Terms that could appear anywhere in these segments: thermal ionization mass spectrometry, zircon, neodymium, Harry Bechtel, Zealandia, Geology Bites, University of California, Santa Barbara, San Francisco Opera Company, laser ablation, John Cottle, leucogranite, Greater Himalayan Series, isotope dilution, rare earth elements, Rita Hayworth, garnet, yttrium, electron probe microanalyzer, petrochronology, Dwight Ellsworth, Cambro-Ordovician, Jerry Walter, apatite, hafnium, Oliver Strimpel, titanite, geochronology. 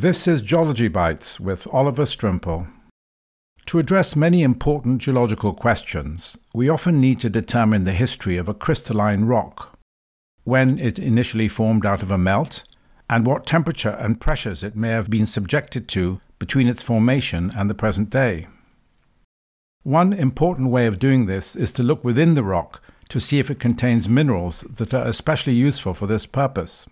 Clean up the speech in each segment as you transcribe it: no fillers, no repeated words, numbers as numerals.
This is Geology Bites with Oliver Strimpel. To address many important geological questions, we often need to determine the history of a crystalline rock, when it initially formed out of a melt, and what temperature and pressures it may have been subjected to between its formation and the present day. One important way of doing this is to look within the rock to see if it contains minerals that are especially useful for this purpose.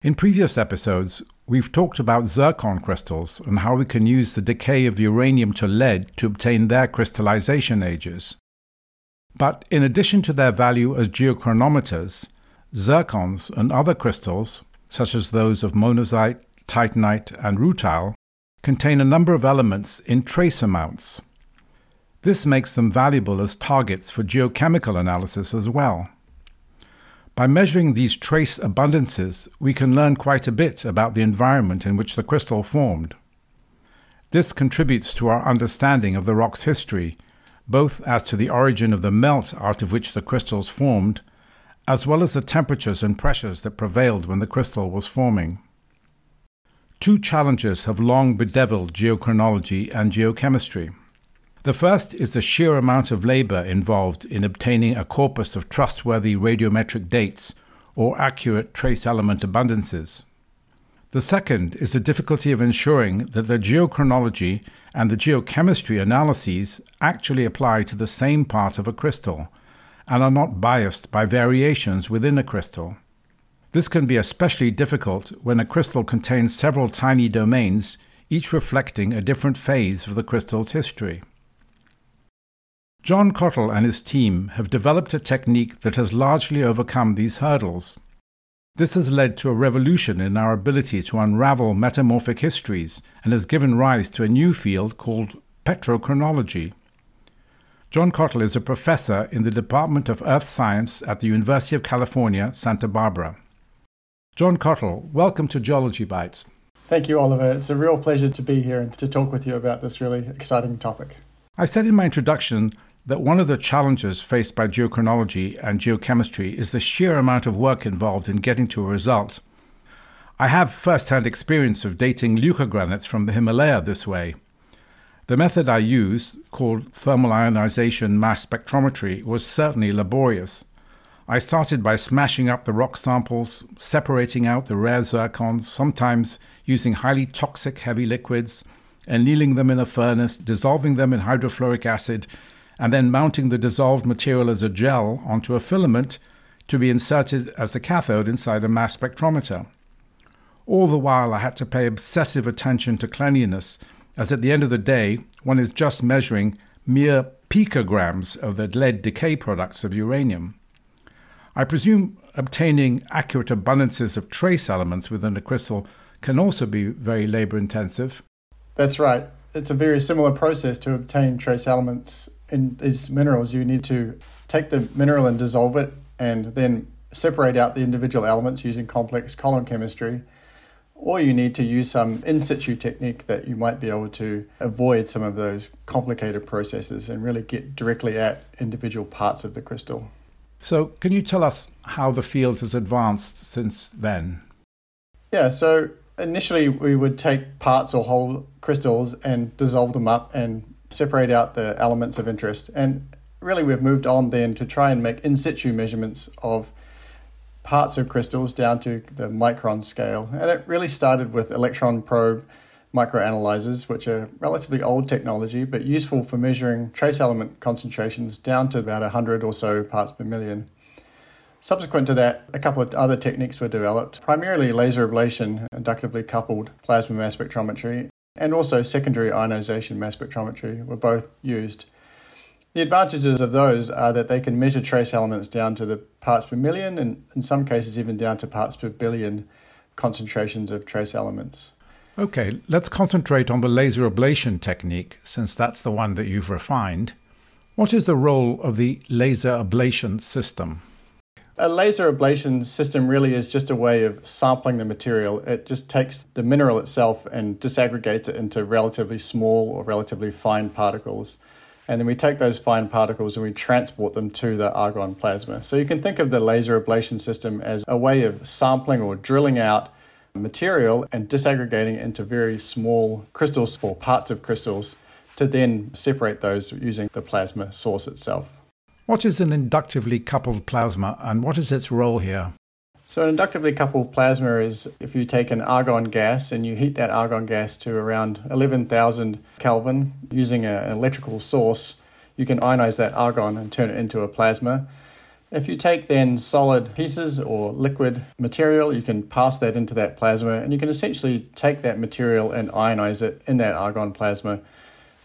In previous episodes, we've talked about zircon crystals and how we can use the decay of uranium to lead to obtain their crystallization ages. But in addition to their value as geochronometers, zircons and other crystals, such as those of monazite, titanite, and rutile, contain a number of elements in trace amounts. This makes them valuable as targets for geochemical analysis as well. By measuring these trace abundances, we can learn quite a bit about the environment in which the crystal formed. This contributes to our understanding of the rock's history, both as to the origin of the melt out of which the crystals formed, as well as the temperatures and pressures that prevailed when the crystal was forming. Two challenges have long bedeviled geochronology and geochemistry. The first is the sheer amount of labor involved in obtaining a corpus of trustworthy radiometric dates or accurate trace element abundances. The second is the difficulty of ensuring that the geochronology and the geochemistry analyses actually apply to the same part of a crystal and are not biased by variations within a crystal. This can be especially difficult when a crystal contains several tiny domains, each reflecting a different phase of the crystal's history. John Cottle and his team have developed a technique that has largely overcome these hurdles. This has led to a revolution in our ability to unravel metamorphic histories and has given rise to a new field called petrochronology. John Cottle is a professor in the Department of Earth Science at the University of California, Santa Barbara. John Cottle, welcome to Geology Bites. Thank you, Oliver. It's a real pleasure to be here and to talk with you about this really exciting topic. I said in my introduction that one of the challenges faced by geochronology and geochemistry is the sheer amount of work involved in getting to a result. I have first-hand experience of dating leucogranites from the Himalaya this way. The method I use, called thermal ionization mass spectrometry, was certainly laborious. I started by smashing up the rock samples, separating out the rare zircons, sometimes using highly toxic heavy liquids, annealing them in a furnace, dissolving them in hydrofluoric acid, and then mounting the dissolved material as a gel onto a filament to be inserted as the cathode inside a mass spectrometer. All the while I had to pay obsessive attention to cleanliness, as at the end of the day one is just measuring mere picograms of the lead decay products of uranium. I presume obtaining accurate abundances of trace elements within a crystal can also be very labor-intensive. That's right. It's a very similar process to obtain trace elements in these minerals. You need to take the mineral and dissolve it and then separate out the individual elements using complex column chemistry, or you need to use some in situ technique that you might be able to avoid some of those complicated processes and really get directly at individual parts of the crystal. So can you tell us how the field has advanced since then? Yeah, so initially, we would take parts or whole crystals and dissolve them up and separate out the elements of interest. And really, we've moved on then to try and make in situ measurements of parts of crystals down to the micron scale. And it really started with electron probe microanalyzers, which are relatively old technology, but useful for measuring trace element concentrations down to about 100 or so parts per million. Subsequent to that, a couple of other techniques were developed, primarily laser ablation, inductively coupled plasma mass spectrometry, and also secondary ionization mass spectrometry were both used. The advantages of those are that they can measure trace elements down to the parts per million and in some cases even down to parts per billion concentrations of trace elements. Okay, let's concentrate on the laser ablation technique since that's the one that you've refined. What is the role of the laser ablation system? A laser ablation system really is just a way of sampling the material. It just takes the mineral itself and disaggregates it into relatively small or relatively fine particles. And then we take those fine particles and we transport them to the argon plasma. So you can think of the laser ablation system as a way of sampling or drilling out material and disaggregating into very small crystals or parts of crystals to then separate those using the plasma source itself. What is an inductively coupled plasma and what is its role here? So an inductively coupled plasma is if you take an argon gas and you heat that argon gas to around 11,000 Kelvin using an electrical source, you can ionize that argon and turn it into a plasma. If you take then solid pieces or liquid material, you can pass that into that plasma and you can essentially take that material and ionize it in that argon plasma.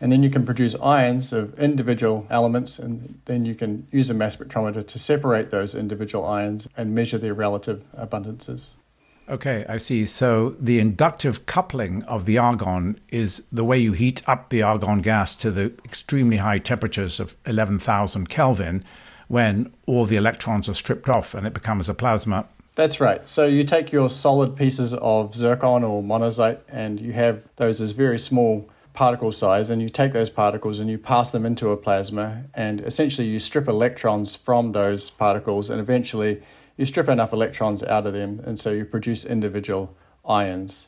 And then you can produce ions of individual elements, and then you can use a mass spectrometer to separate those individual ions and measure their relative abundances. Okay, I see. So the inductive coupling of the argon is the way you heat up the argon gas to the extremely high temperatures of 11,000 Kelvin when all the electrons are stripped off and it becomes a plasma. That's right. So you take your solid pieces of zircon or monazite and you have those as very small particle size, and you take those particles and you pass them into a plasma, and essentially you strip electrons from those particles and eventually you strip enough electrons out of them, and so you produce individual ions.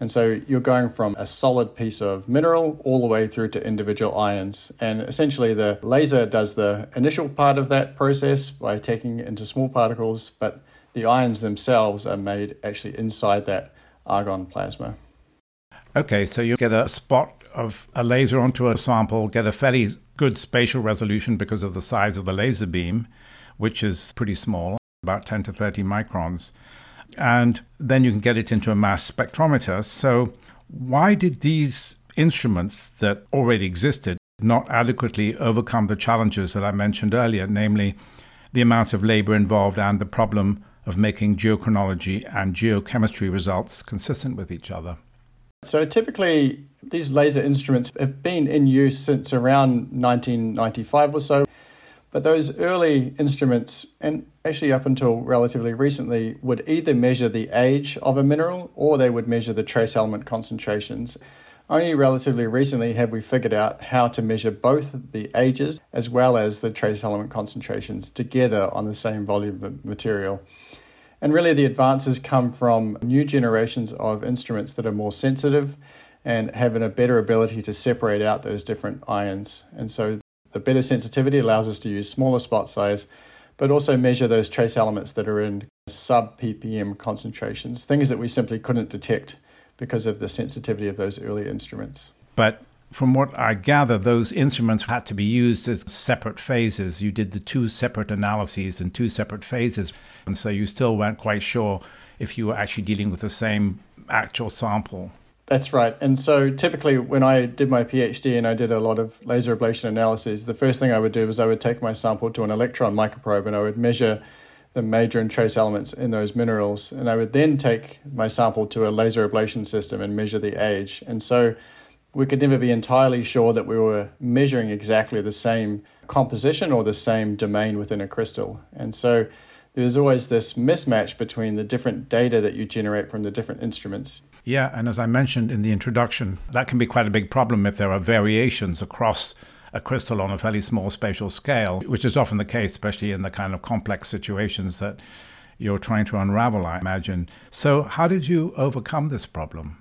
And so you're going from a solid piece of mineral all the way through to individual ions, and essentially the laser does the initial part of that process by taking it into small particles, but the ions themselves are made actually inside that argon plasma. Okay, so you get a spot of a laser onto a sample, get a fairly good spatial resolution because of the size of the laser beam, which is pretty small, about 10 to 30 microns. And then you can get it into a mass spectrometer. So why did these instruments that already existed not adequately overcome the challenges that I mentioned earlier, namely the amount of labor involved and the problem of making geochronology and geochemistry results consistent with each other? So typically, these laser instruments have been in use since around 1995 or so, but those early instruments, and actually up until relatively recently, would either measure the age of a mineral or they would measure the trace element concentrations. Only relatively recently have we figured out how to measure both the ages as well as the trace element concentrations together on the same volume of material. And really the advances come from new generations of instruments that are more sensitive and having a better ability to separate out those different ions. And so the better sensitivity allows us to use smaller spot size, but also measure those trace elements that are in sub-ppm concentrations, things that we simply couldn't detect because of the sensitivity of those early instruments. But from what I gather, those instruments had to be used as separate phases. You did the two separate analyses in two separate phases, and so you still weren't quite sure if you were actually dealing with the same actual sample. That's right. And so typically when I did my PhD and I did a lot of laser ablation analyses, the first thing I would do was I would take my sample to an electron microprobe and I would measure the major and trace elements in those minerals. And I would then take my sample to a laser ablation system and measure the age. And so we could never be entirely sure that we were measuring exactly the same composition or the same domain within a crystal. And so there's always this mismatch between the different data that you generate from the different instruments. Yeah, and as I mentioned in the introduction, that can be quite a big problem if there are variations across a crystal on a fairly small spatial scale, which is often the case, especially in the kind of complex situations that you're trying to unravel, I imagine. So how did you overcome this problem?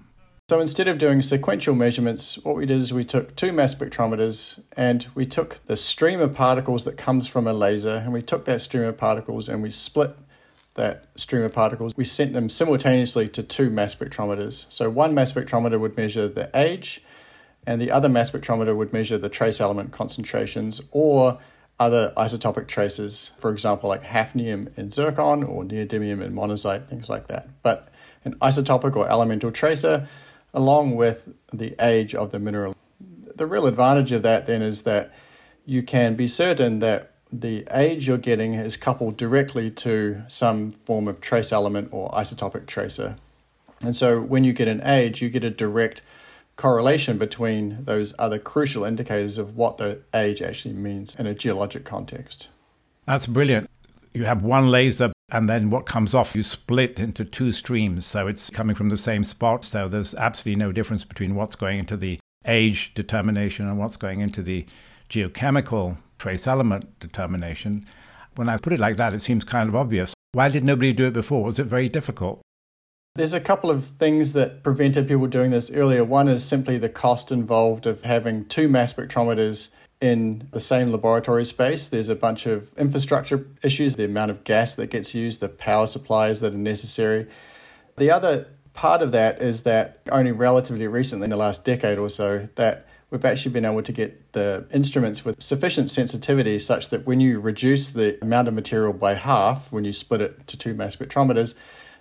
So instead of doing sequential measurements, what we did is we took two mass spectrometers and we took the stream of particles that comes from a laser, and we took that stream of particles and we split that stream of particles. We sent them simultaneously to two mass spectrometers. So one mass spectrometer would measure the age and the other mass spectrometer would measure the trace element concentrations or other isotopic traces, for example, like hafnium in zircon or neodymium in monazite, things like that. But an isotopic or elemental tracer along with the age of the mineral. The real advantage of that then is that you can be certain that the age you're getting is coupled directly to some form of trace element or isotopic tracer. And so when you get an age, you get a direct correlation between those other crucial indicators of what the age actually means in a geologic context. That's brilliant. You have one laser, and then what comes off, you split into two streams. So it's coming from the same spot. So there's absolutely no difference between what's going into the age determination and what's going into the geochemical trace element determination. When I put it like that, it seems kind of obvious. Why did nobody do it before? Was it very difficult? There's a couple of things that prevented people doing this earlier. One is simply the cost involved of having two mass spectrometers in the same laboratory space. There's a bunch of infrastructure issues, the amount of gas that gets used, the power supplies that are necessary. The other part of that is that only relatively recently, in the last decade or so, that we've actually been able to get the instruments with sufficient sensitivity such that when you reduce the amount of material by half, when you split it to two mass spectrometers,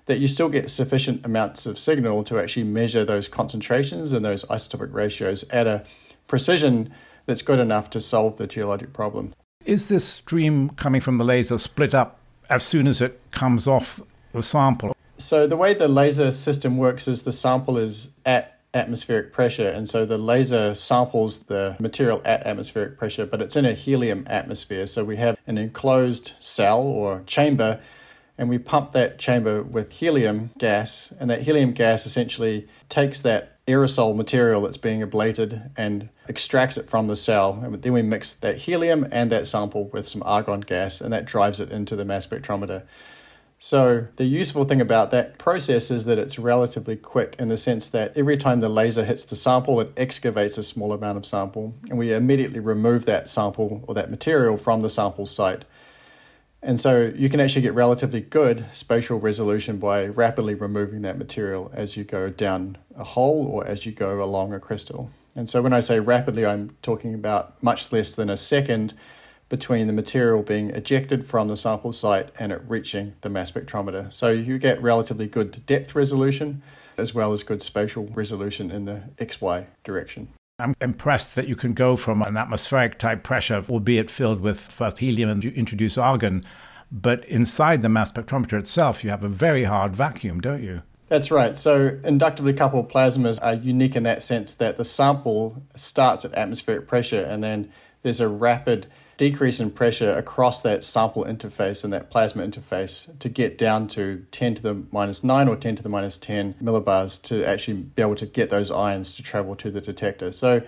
that you still get sufficient amounts of signal to actually measure those concentrations and those isotopic ratios at a precision that's good enough to solve the geologic problem. Is this stream coming from the laser split up as soon as it comes off the sample? So the way the laser system works is the sample is at atmospheric pressure, and so the laser samples the material at atmospheric pressure, but it's in a helium atmosphere. So we have an enclosed cell or chamber, and we pump that chamber with helium gas, and that helium gas essentially takes that aerosol material that's being ablated and extracts it from the cell. And then we mix that helium and that sample with some argon gas, and that drives it into the mass spectrometer. So the useful thing about that process is that it's relatively quick, in the sense that every time the laser hits the sample, it excavates a small amount of sample, and we immediately remove that sample or that material from the sample site. And so you can actually get relatively good spatial resolution by rapidly removing that material as you go down a hole or as you go along a crystal. And so when I say rapidly, I'm talking about much less than a second between the material being ejected from the sample site and it reaching the mass spectrometer. So you get relatively good depth resolution as well as good spatial resolution in the XY direction. I'm impressed that you can go from an atmospheric type pressure, albeit filled with first helium and you introduce argon, but inside the mass spectrometer itself, you have a very hard vacuum, don't you? That's right. So inductively coupled plasmas are unique in that sense that the sample starts at atmospheric pressure and then there's a rapid decrease in pressure across that sample interface and that plasma interface to get down to 10 to the minus 9 or 10 to the minus 10 millibars to actually be able to get those ions to travel to the detector. So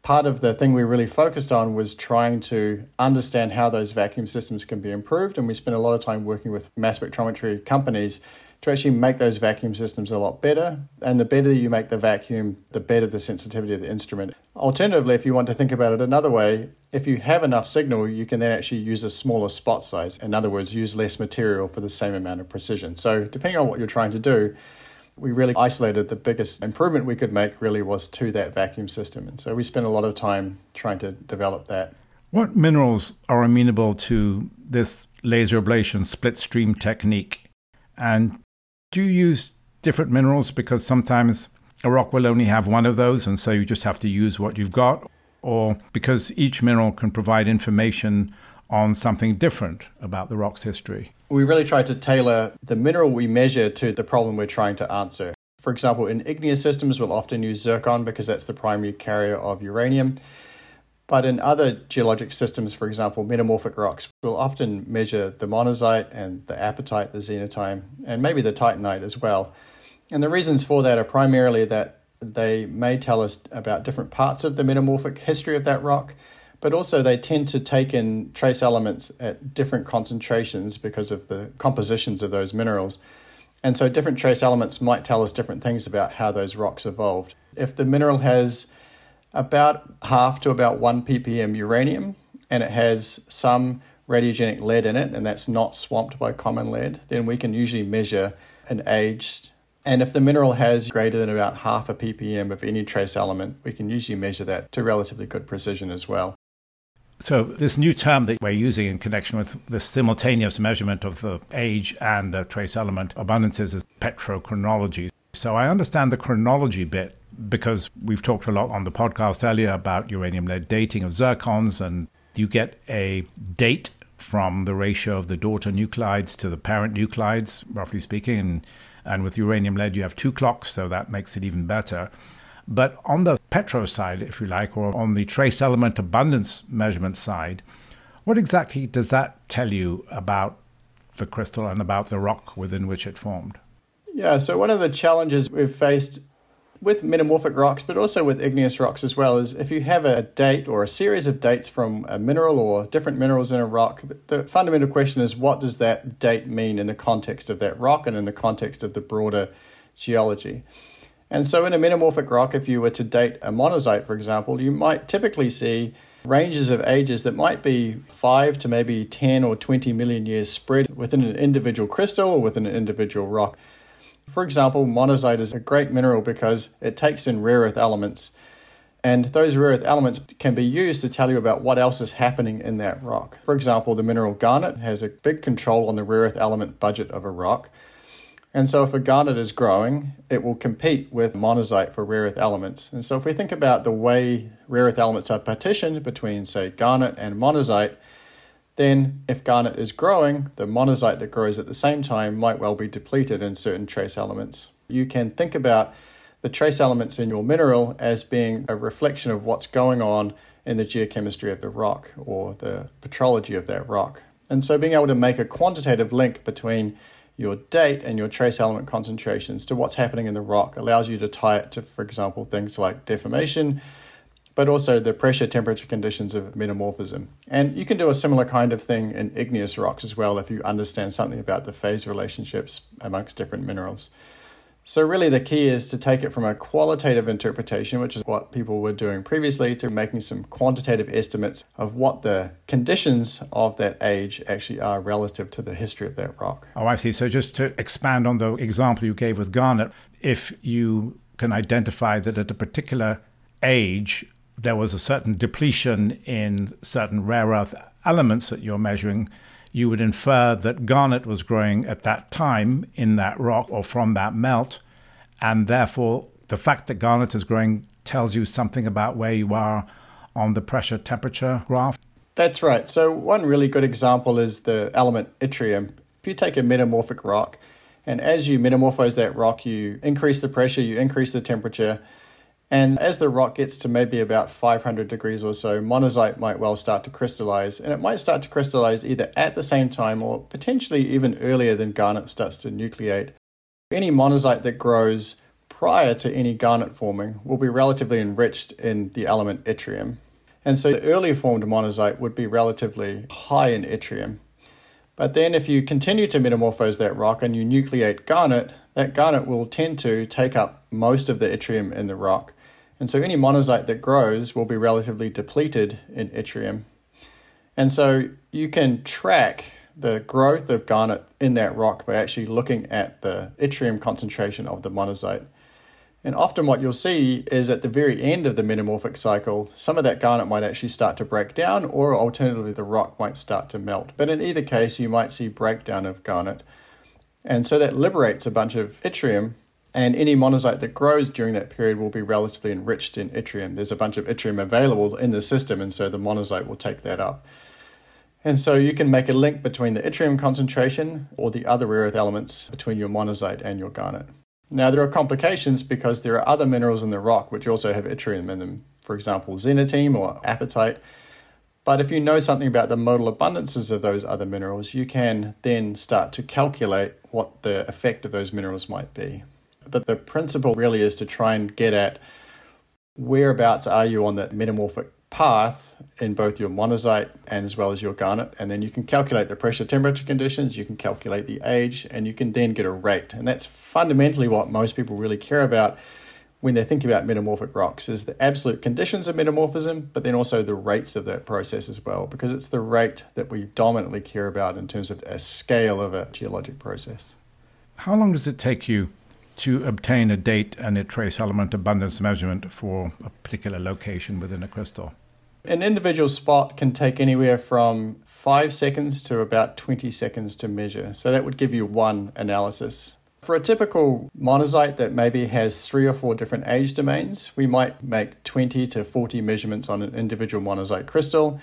part of the thing we really focused on was trying to understand how those vacuum systems can be improved, and we spent a lot of time working with mass spectrometry companies to actually make those vacuum systems a lot better. And the better you make the vacuum, the better the sensitivity of the instrument. Alternatively, if you want to think about it another way, if you have enough signal, you can then actually use a smaller spot size. In other words, use less material for the same amount of precision. So depending on what you're trying to do, we really isolated the biggest improvement we could make really was to that vacuum system. And so we spent a lot of time trying to develop that. What minerals are amenable to this laser ablation split stream technique? And do you use different minerals? Because sometimes a rock will only have one of those, and so you just have to use what you've got, or because each mineral can provide information on something different about the rock's history? We really try to tailor the mineral we measure to the problem we're trying to answer. For example, in igneous systems, we'll often use zircon because that's the primary carrier of uranium. But in other geologic systems, for example, metamorphic rocks, we'll often measure the monazite and the apatite, the xenotime, and maybe the titanite as well. And the reasons for that are primarily that they may tell us about different parts of the metamorphic history of that rock, but also they tend to take in trace elements at different concentrations because of the compositions of those minerals. And so different trace elements might tell us different things about how those rocks evolved. If the mineral has about half to about 1 ppm uranium, and it has some radiogenic lead in it, and that's not swamped by common lead, then we can usually measure an age. And if the mineral has greater than about half a ppm of any trace element, we can usually measure that to relatively good precision as well. So this new term that we're using in connection with the simultaneous measurement of the age and the trace element abundances is petrochronology. So I understand the chronology bit, because we've talked a lot on the podcast earlier about uranium-lead dating of zircons, and you get a date from the ratio of the daughter nuclides to the parent nuclides, roughly speaking, and with uranium-lead you have 2 clocks, so that makes it even better. But on the petro side, if you like, or on the trace element abundance measurement side, what exactly does that tell you about the crystal and about the rock within which it formed? Yeah, so one of the challenges we've faced with metamorphic rocks, but also with igneous rocks as well, is if you have a date or a series of dates from a mineral or different minerals in a rock, the fundamental question is, what does that date mean in the context of that rock and in the context of the broader geology? And so in a metamorphic rock, if you were to date a monazite, for example, you might typically see ranges of ages that might be 5 to maybe 10 or 20 million years spread within an individual crystal or within an individual rock. For example, monazite is a great mineral because it takes in rare earth elements, and those rare earth elements can be used to tell you about what else is happening in that rock. For example, the mineral garnet has a big control on the rare earth element budget of a rock. And so if a garnet is growing, it will compete with monazite for rare earth elements. And so if we think about the way rare earth elements are partitioned between, say, garnet and monazite, then if garnet is growing, the monazite that grows at the same time might well be depleted in certain trace elements. You can think about the trace elements in your mineral as being a reflection of what's going on in the geochemistry of the rock or the petrology of that rock. And so being able to make a quantitative link between your date and your trace element concentrations to what's happening in the rock allows you to tie it to, for example, things like deformation, but also the pressure temperature conditions of metamorphism. And you can do a similar kind of thing in igneous rocks as well if you understand something about the phase relationships amongst different minerals. So really the key is to take it from a qualitative interpretation, which is what people were doing previously, to making some quantitative estimates of what the conditions of that age actually are relative to the history of that rock. Oh, I see. So just to expand on the example you gave with garnet, if you can identify that at a particular age there was a certain depletion in certain rare earth elements that you're measuring, you would infer that garnet was growing at that time in that rock or from that melt, and therefore the fact that garnet is growing tells you something about where you are on the pressure-temperature graph. That's right. So one really good example is the element yttrium. If you take a metamorphic rock, and as you metamorphose that rock, you increase the pressure, you increase the temperature, and as the rock gets to maybe about 500 degrees or so, monazite might well start to crystallize. And it might start to crystallize either at the same time or potentially even earlier than garnet starts to nucleate. Any monazite that grows prior to any garnet forming will be relatively enriched in the element yttrium. And so the early formed monazite would be relatively high in yttrium. But then if you continue to metamorphose that rock and you nucleate garnet, that garnet will tend to take up most of the yttrium in the rock. And so any monazite that grows will be relatively depleted in yttrium. And so you can track the growth of garnet in that rock by actually looking at the yttrium concentration of the monazite. And often what you'll see is at the very end of the metamorphic cycle, some of that garnet might actually start to break down, or alternatively the rock might start to melt. But in either case, you might see breakdown of garnet. And so that liberates a bunch of yttrium, and any monazite that grows during that period will be relatively enriched in yttrium. There's a bunch of yttrium available in the system, and so the monazite will take that up. And so you can make a link between the yttrium concentration or the other rare earth elements between your monazite and your garnet. Now, there are complications because there are other minerals in the rock which also have yttrium in them, for example, xenotime or apatite. But if you know something about the modal abundances of those other minerals, you can then start to calculate what the effect of those minerals might be. But the principle really is to try and get at whereabouts are you on that metamorphic path in both your monazite and as well as your garnet. And then you can calculate the pressure temperature conditions, you can calculate the age, and you can then get a rate. And that's fundamentally what most people really care about when they're thinking about metamorphic rocks, is the absolute conditions of metamorphism, but then also the rates of that process as well, because it's the rate that we dominantly care about in terms of a scale of a geologic process. How long does it take you to obtain a date and a trace element abundance measurement for a particular location within a crystal? An individual spot can take anywhere from 5 seconds to about 20 seconds to measure. So that would give you one analysis. For a typical monazite that maybe has 3 or 4 different age domains, we might make 20 to 40 measurements on an individual monazite crystal.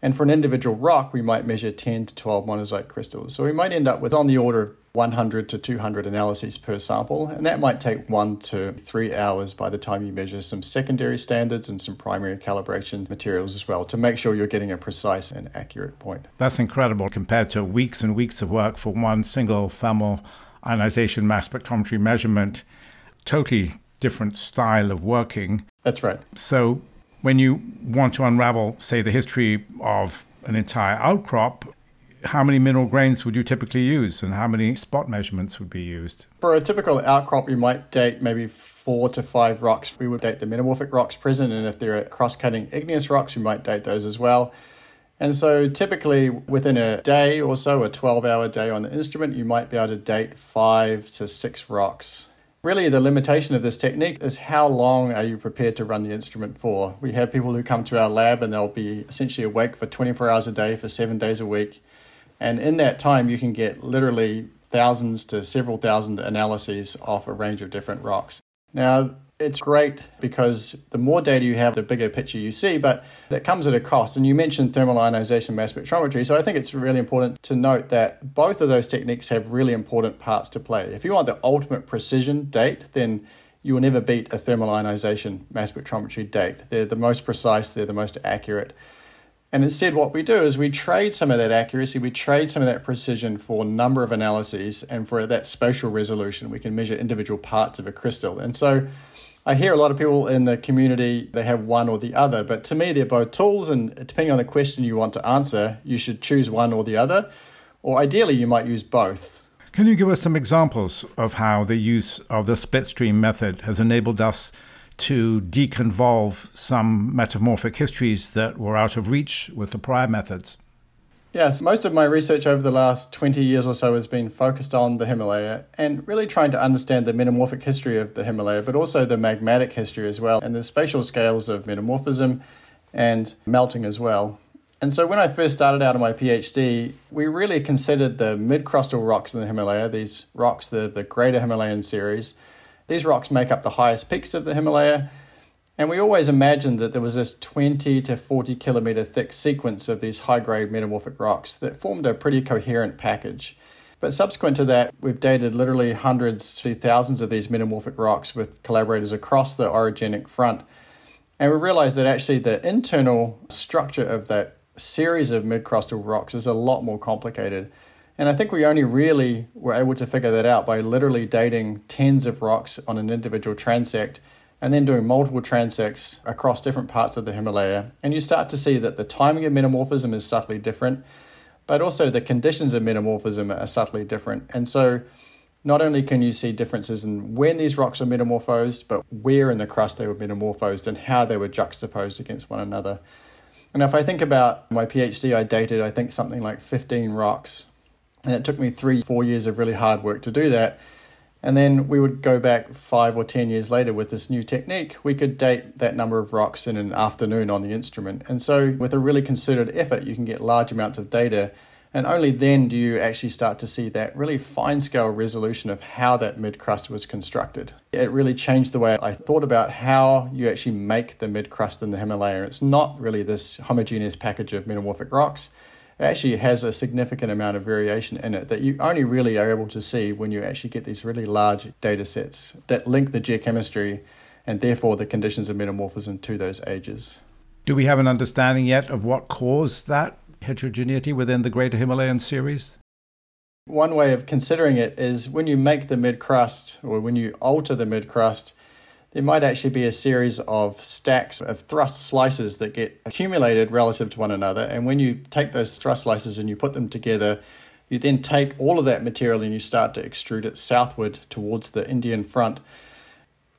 And for an individual rock, we might measure 10 to 12 monazite crystals. So we might end up with on the order of 100 to 200 analyses per sample, and that might take 1 to 3 hours by the time you measure some secondary standards and some primary calibration materials as well to make sure you're getting a precise and accurate point. That's incredible compared to weeks and weeks of work for one single thermal ionization mass spectrometry measurement. Totally different style of working. That's right. So when you want to unravel, say, the history of an entire outcrop, how many mineral grains would you typically use, and how many spot measurements would be used? For a typical outcrop, you might date maybe 4 to 5 rocks. We would date the metamorphic rocks present, and if there are cross-cutting igneous rocks, you might date those as well. And so typically within a day or so, a 12-hour day on the instrument, you might be able to date 5 to 6 rocks. Really, the limitation of this technique is how long are you prepared to run the instrument for. We have people who come to our lab and they'll be essentially awake for 24 hours a day for 7 days a week. And in that time, you can get literally thousands to several thousand analyses off a range of different rocks. Now, it's great because the more data you have, the bigger picture you see, but that comes at a cost. And you mentioned thermal ionization mass spectrometry, so I think it's really important to note that both of those techniques have really important parts to play. If you want the ultimate precision date, then you will never beat a thermal ionization mass spectrometry date. They're the most precise, they're the most accurate. And instead, what we do is we trade some of that accuracy, we trade some of that precision for number of analyses and for that spatial resolution. We can measure individual parts of a crystal. And so I hear a lot of people in the community, they have one or the other, but to me, they're both tools, and depending on the question you want to answer, you should choose one or the other, or ideally, you might use both. Can you give us some examples of how the use of the split-stream method has enabled us to deconvolve some metamorphic histories that were out of reach with the prior methods? Yes, most of my research over the last 20 years or so has been focused on the Himalaya and really trying to understand the metamorphic history of the Himalaya, but also the magmatic history as well, and the spatial scales of metamorphism and melting as well. And so when I first started out on my PhD, we really considered the mid-crustal rocks in the Himalaya, these rocks, the Greater Himalayan Series. These rocks make up the highest peaks of the Himalaya. And we always imagined that there was this 20 to 40 kilometer thick sequence of these high-grade metamorphic rocks that formed a pretty coherent package. But subsequent to that, we've dated literally hundreds to thousands of these metamorphic rocks with collaborators across the orogenic front. And we realized that actually the internal structure of that series of mid-crustal rocks is a lot more complicated. And I think we only really were able to figure that out by literally dating tens of rocks on an individual transect and then doing multiple transects across different parts of the Himalaya. And you start to see that the timing of metamorphism is subtly different, but also the conditions of metamorphism are subtly different. And so not only can you see differences in when these rocks were metamorphosed, but where in the crust they were metamorphosed and how they were juxtaposed against one another. And if I think about my PhD, I dated, I think, something like 15 rocks. And it took me 3-4 years of really hard work to do that. And then we would go back 5 or 10 years later with this new technique. We could date that number of rocks in an afternoon on the instrument. And so with a really concerted effort, you can get large amounts of data. And only then do you actually start to see that really fine scale resolution of how that mid-crust was constructed. It really changed the way I thought about how you actually make the mid-crust in the Himalaya. It's not really this homogeneous package of metamorphic rocks. It actually has a significant amount of variation in it that you only really are able to see when you actually get these really large data sets that link the geochemistry and therefore the conditions of metamorphism to those ages. Do we have an understanding yet of what caused that heterogeneity within the Greater Himalayan Series? One way of considering it is when you make the mid-crust or when you alter the mid-crust, there might actually be a series of stacks of thrust slices that get accumulated relative to one another. And when you take those thrust slices and you put them together, you then take all of that material and you start to extrude it southward towards the Indian front.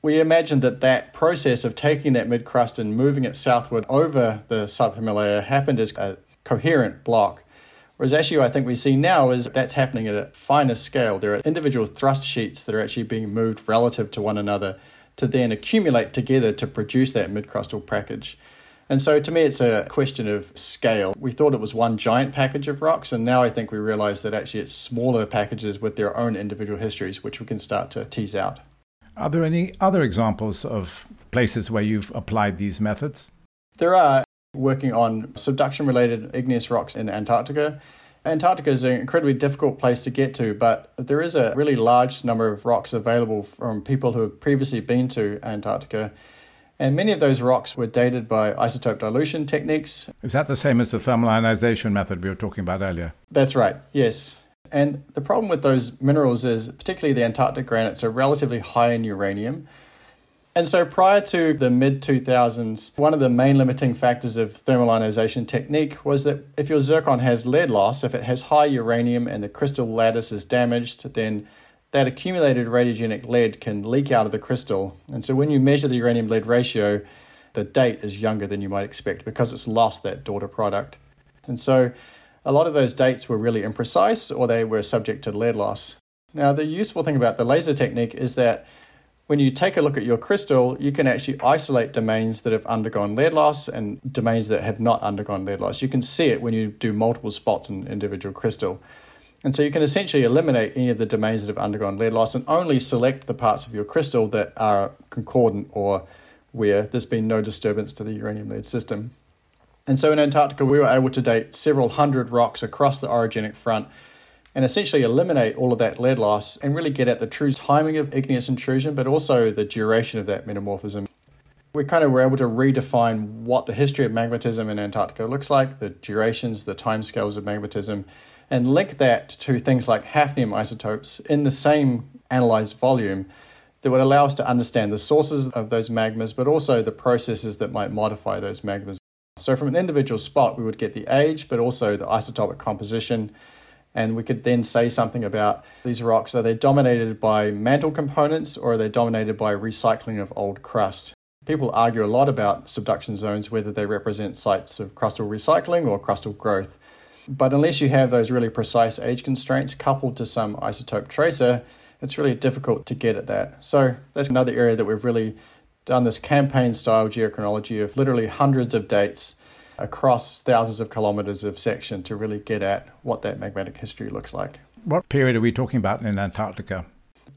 We imagine that that process of taking that mid-crust and moving it southward over the sub-Himalaya happened as a coherent block. Whereas actually I think we see now is that's happening at a finer scale. There are individual thrust sheets that are actually being moved relative to one another to then accumulate together to produce that mid-crustal package. And so to me, it's a question of scale. We thought it was one giant package of rocks, and now I think we realize that actually it's smaller packages with their own individual histories, which we can start to tease out. Are there any other examples of places where you've applied these methods? There are. Working on subduction-related igneous rocks in Antarctica. Antarctica is an incredibly difficult place to get to, but there is a really large number of rocks available from people who have previously been to Antarctica. And many of those rocks were dated by isotope dilution techniques. Is that the same as the thermal ionization method we were talking about earlier? That's right, yes. And the problem with those minerals is, particularly the Antarctic granites, are relatively high in uranium. And so prior to the mid-2000s, one of the main limiting factors of thermal ionization technique was that if your zircon has lead loss, if it has high uranium and the crystal lattice is damaged, then that accumulated radiogenic lead can leak out of the crystal. And so when you measure the uranium-lead ratio, the date is younger than you might expect because it's lost that daughter product. And so a lot of those dates were really imprecise or they were subject to lead loss. Now, the useful thing about the laser technique is that when you take a look at your crystal, you can actually isolate domains that have undergone lead loss and domains that have not undergone lead loss. You can see it when you do multiple spots in an individual crystal. And so you can essentially eliminate any of the domains that have undergone lead loss and only select the parts of your crystal that are concordant or where there's been no disturbance to the uranium-lead system. And so in Antarctica, we were able to date several hundred rocks across the orogenic front and essentially eliminate all of that lead loss and really get at the true timing of igneous intrusion, but also the duration of that metamorphism. We kind of were able to redefine what the history of magnetism in Antarctica looks like, the durations, the timescales of magnetism, and link that to things like hafnium isotopes in the same analyzed volume that would allow us to understand the sources of those magmas, but also the processes that might modify those magmas. So from an individual spot, we would get the age, but also the isotopic composition. And we could then say something about these rocks. Are they dominated by mantle components or are they dominated by recycling of old crust? People argue a lot about subduction zones, whether they represent sites of crustal recycling or crustal growth. But unless you have those really precise age constraints coupled to some isotope tracer, it's really difficult to get at that. So that's another area that we've really done this campaign-style geochronology of literally hundreds of dates across thousands of kilometers of section to really get at what that magmatic history looks like. What period are we talking about in Antarctica?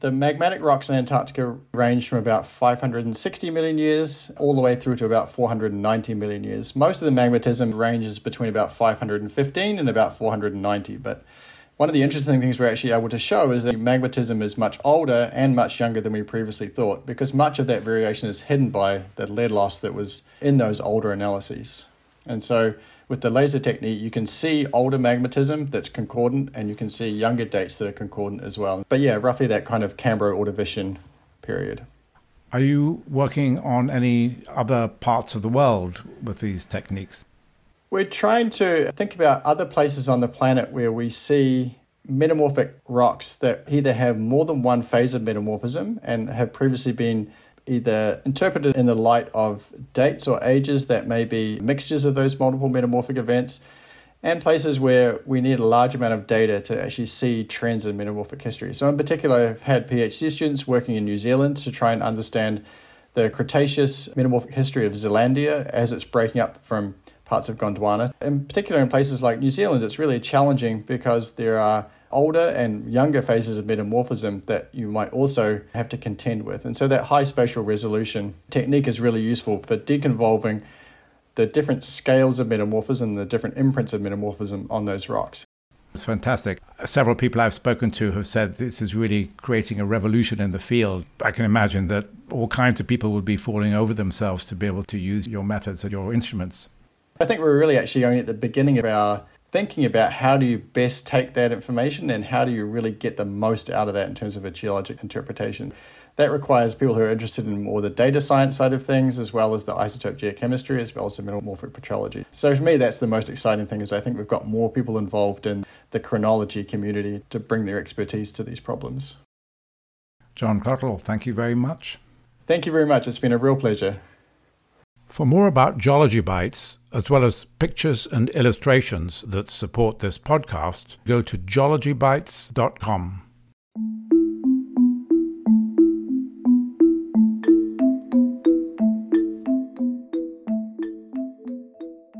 The magmatic rocks in Antarctica range from about 560 million years all the way through to about 490 million years. Most of the magmatism ranges between about 515 and about 490. But one of the interesting things we're actually able to show is that magmatism is much older and much younger than we previously thought, because much of that variation is hidden by the lead loss that was in those older analyses. And so with the laser technique, you can see older magmatism that's concordant and you can see younger dates that are concordant as well. But yeah, roughly that kind of Cambro-Ordovician period. Are you working on any other parts of the world with these techniques? We're trying to think about other places on the planet where we see metamorphic rocks that either have more than one phase of metamorphism and have previously been either interpreted in the light of dates or ages that may be mixtures of those multiple metamorphic events, and places where we need a large amount of data to actually see trends in metamorphic history. So in particular, I've had PhD students working in New Zealand to try and understand the Cretaceous metamorphic history of Zealandia as it's breaking up from parts of Gondwana. In particular, in places like New Zealand, it's really challenging because there are older and younger phases of metamorphism that you might also have to contend with. And so that high spatial resolution technique is really useful for deconvolving the different scales of metamorphism, the different imprints of metamorphism on those rocks. It's fantastic. Several people I've spoken to have said this is really creating a revolution in the field. I can imagine that all kinds of people would be falling over themselves to be able to use your methods and your instruments. I think we're really actually only at the beginning of our thinking about how do you best take that information and how do you really get the most out of that in terms of a geologic interpretation. That requires people who are interested in more the data science side of things, as well as the isotope geochemistry, as well as the metamorphic petrology. So for me, that's the most exciting thing, is I think we've got more people involved in the chronology community to bring their expertise to these problems. John Cottle, thank you very much. Thank you very much. It's been a real pleasure. For more about Geology Bites, as well as pictures and illustrations that support this podcast, go to geologybites.com.